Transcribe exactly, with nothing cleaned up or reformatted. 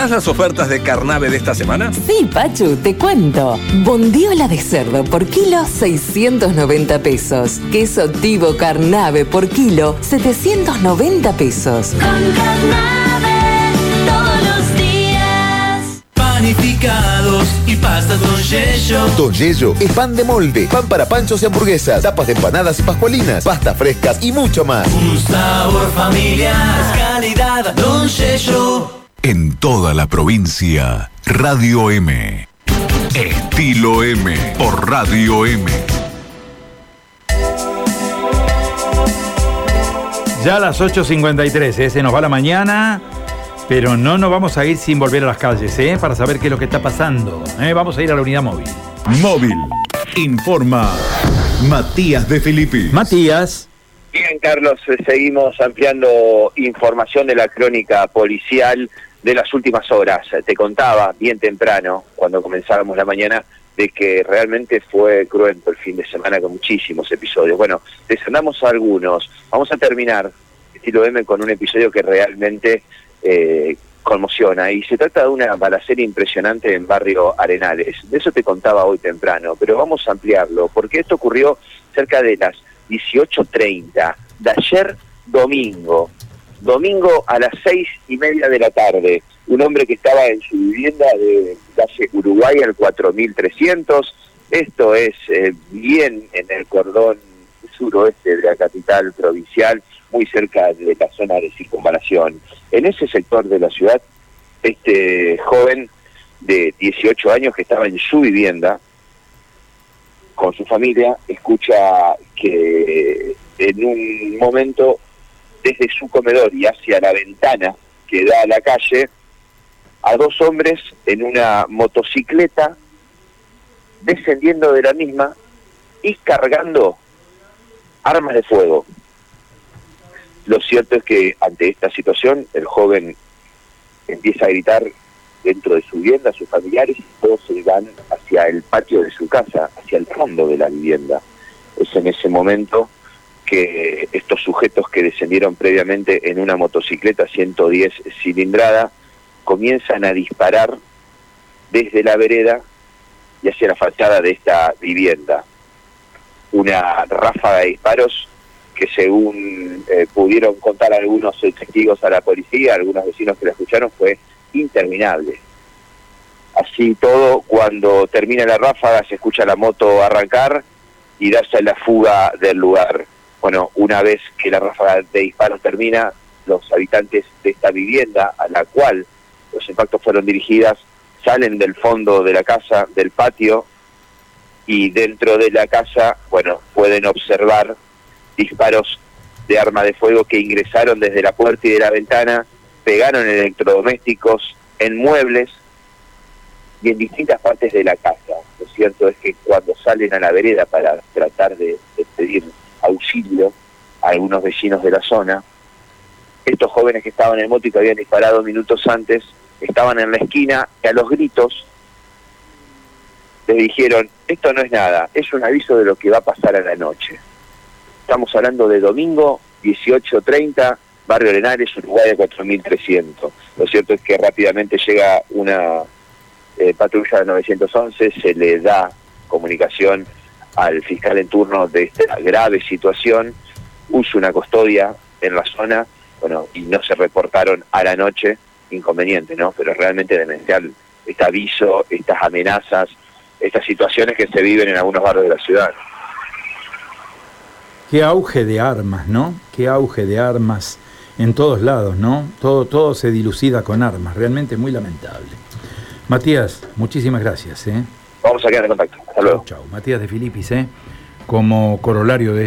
¿Contás las ofertas de Carnave de esta semana? Sí, Pachu, te cuento. Bondiola de cerdo por kilo, seiscientos noventa pesos. Queso Tivo Carnave por kilo, setecientos noventa pesos. Con Carnave, todos los días. Panificados y pastas Don Yello. Don Yello es pan de molde, pan para panchos y hamburguesas, tapas de empanadas y pascualinas, pastas frescas y mucho más. Un sabor familiar, calidad Don Yello. En toda la provincia, Radio M. Estilo M por Radio M. Ya a las ocho cincuenta y tres, ¿eh? Se nos va la mañana, pero no nos vamos a ir sin volver a las calles, ¿eh? Para saber qué es lo que está pasando, ¿eh? Vamos a ir a la unidad móvil. Móvil, informa Matías de Filippi. Matías. Bien, Carlos, seguimos ampliando información de la crónica policial de las últimas horas. Te contaba bien temprano, cuando comenzábamos la mañana, de que realmente fue cruento el fin de semana con muchísimos episodios. Bueno, desandamos algunos. Vamos a terminar, Estilo M, con un episodio que realmente eh, conmociona. Y se trata de una balacera impresionante en Barrio Arenales. De eso te contaba hoy temprano, pero vamos a ampliarlo, porque esto ocurrió cerca de las dieciocho treinta de ayer domingo. Domingo a las seis y media de la tarde, un hombre que estaba en su vivienda de calle Uruguay al cuatro mil trescientos, esto es eh, bien en el cordón suroeste de la capital provincial, muy cerca de la zona de circunvalación. En ese sector de la ciudad, este joven de dieciocho años que estaba en su vivienda con su familia, escucha que en un momento desde su comedor y hacia la ventana que da a la calle, a dos hombres en una motocicleta descendiendo de la misma y cargando armas de fuego. Lo cierto es que ante esta situación el joven empieza a gritar dentro de su vivienda, sus familiares, y todos se van hacia el patio de su casa, hacia el fondo de la vivienda. Es en ese momento que estos sujetos que descendieron previamente en una motocicleta ciento diez cilindrada comienzan a disparar desde la vereda y hacia la fachada de esta vivienda. Una ráfaga de disparos que, según eh, pudieron contar algunos testigos a la policía, algunos vecinos que la escucharon, fue interminable. Así todo, cuando termina la ráfaga se escucha la moto arrancar y darse la fuga del lugar. Bueno, una vez que la ráfaga de disparos termina, los habitantes de esta vivienda, a la cual los impactos fueron dirigidas, salen del fondo de la casa, del patio, y dentro de la casa, bueno, pueden observar disparos de arma de fuego que ingresaron desde la puerta y de la ventana, pegaron en electrodomésticos, en muebles y en distintas partes de la casa. Lo cierto es que cuando salen a la vereda para tratar de, de pedir auxilio a algunos vecinos de la zona, estos jóvenes que estaban en moto y que habían disparado minutos antes, estaban en la esquina y a los gritos les dijeron: esto no es nada, es un aviso de lo que va a pasar a la noche. Estamos hablando de domingo, dieciocho treinta, Barrio Arenales, Uruguay, cuatro mil trescientos. Lo cierto es que rápidamente llega una eh, patrulla de novecientos once, se le da comunicación al fiscal en turno de esta grave situación, puso una custodia en la zona, bueno, y no se reportaron a la noche inconvenientes, ¿no? Pero realmente demencial este aviso, estas amenazas, estas situaciones que se viven en algunos barrios de la ciudad. Qué auge de armas, ¿no? Qué auge de armas en todos lados, ¿no? Todo, todo se dilucida con armas, realmente muy lamentable. Matías, muchísimas gracias, ¿eh? Vamos a quedar en contacto. Hasta luego. Chau, chau. Matías de Filippi, ¿eh? Como corolario de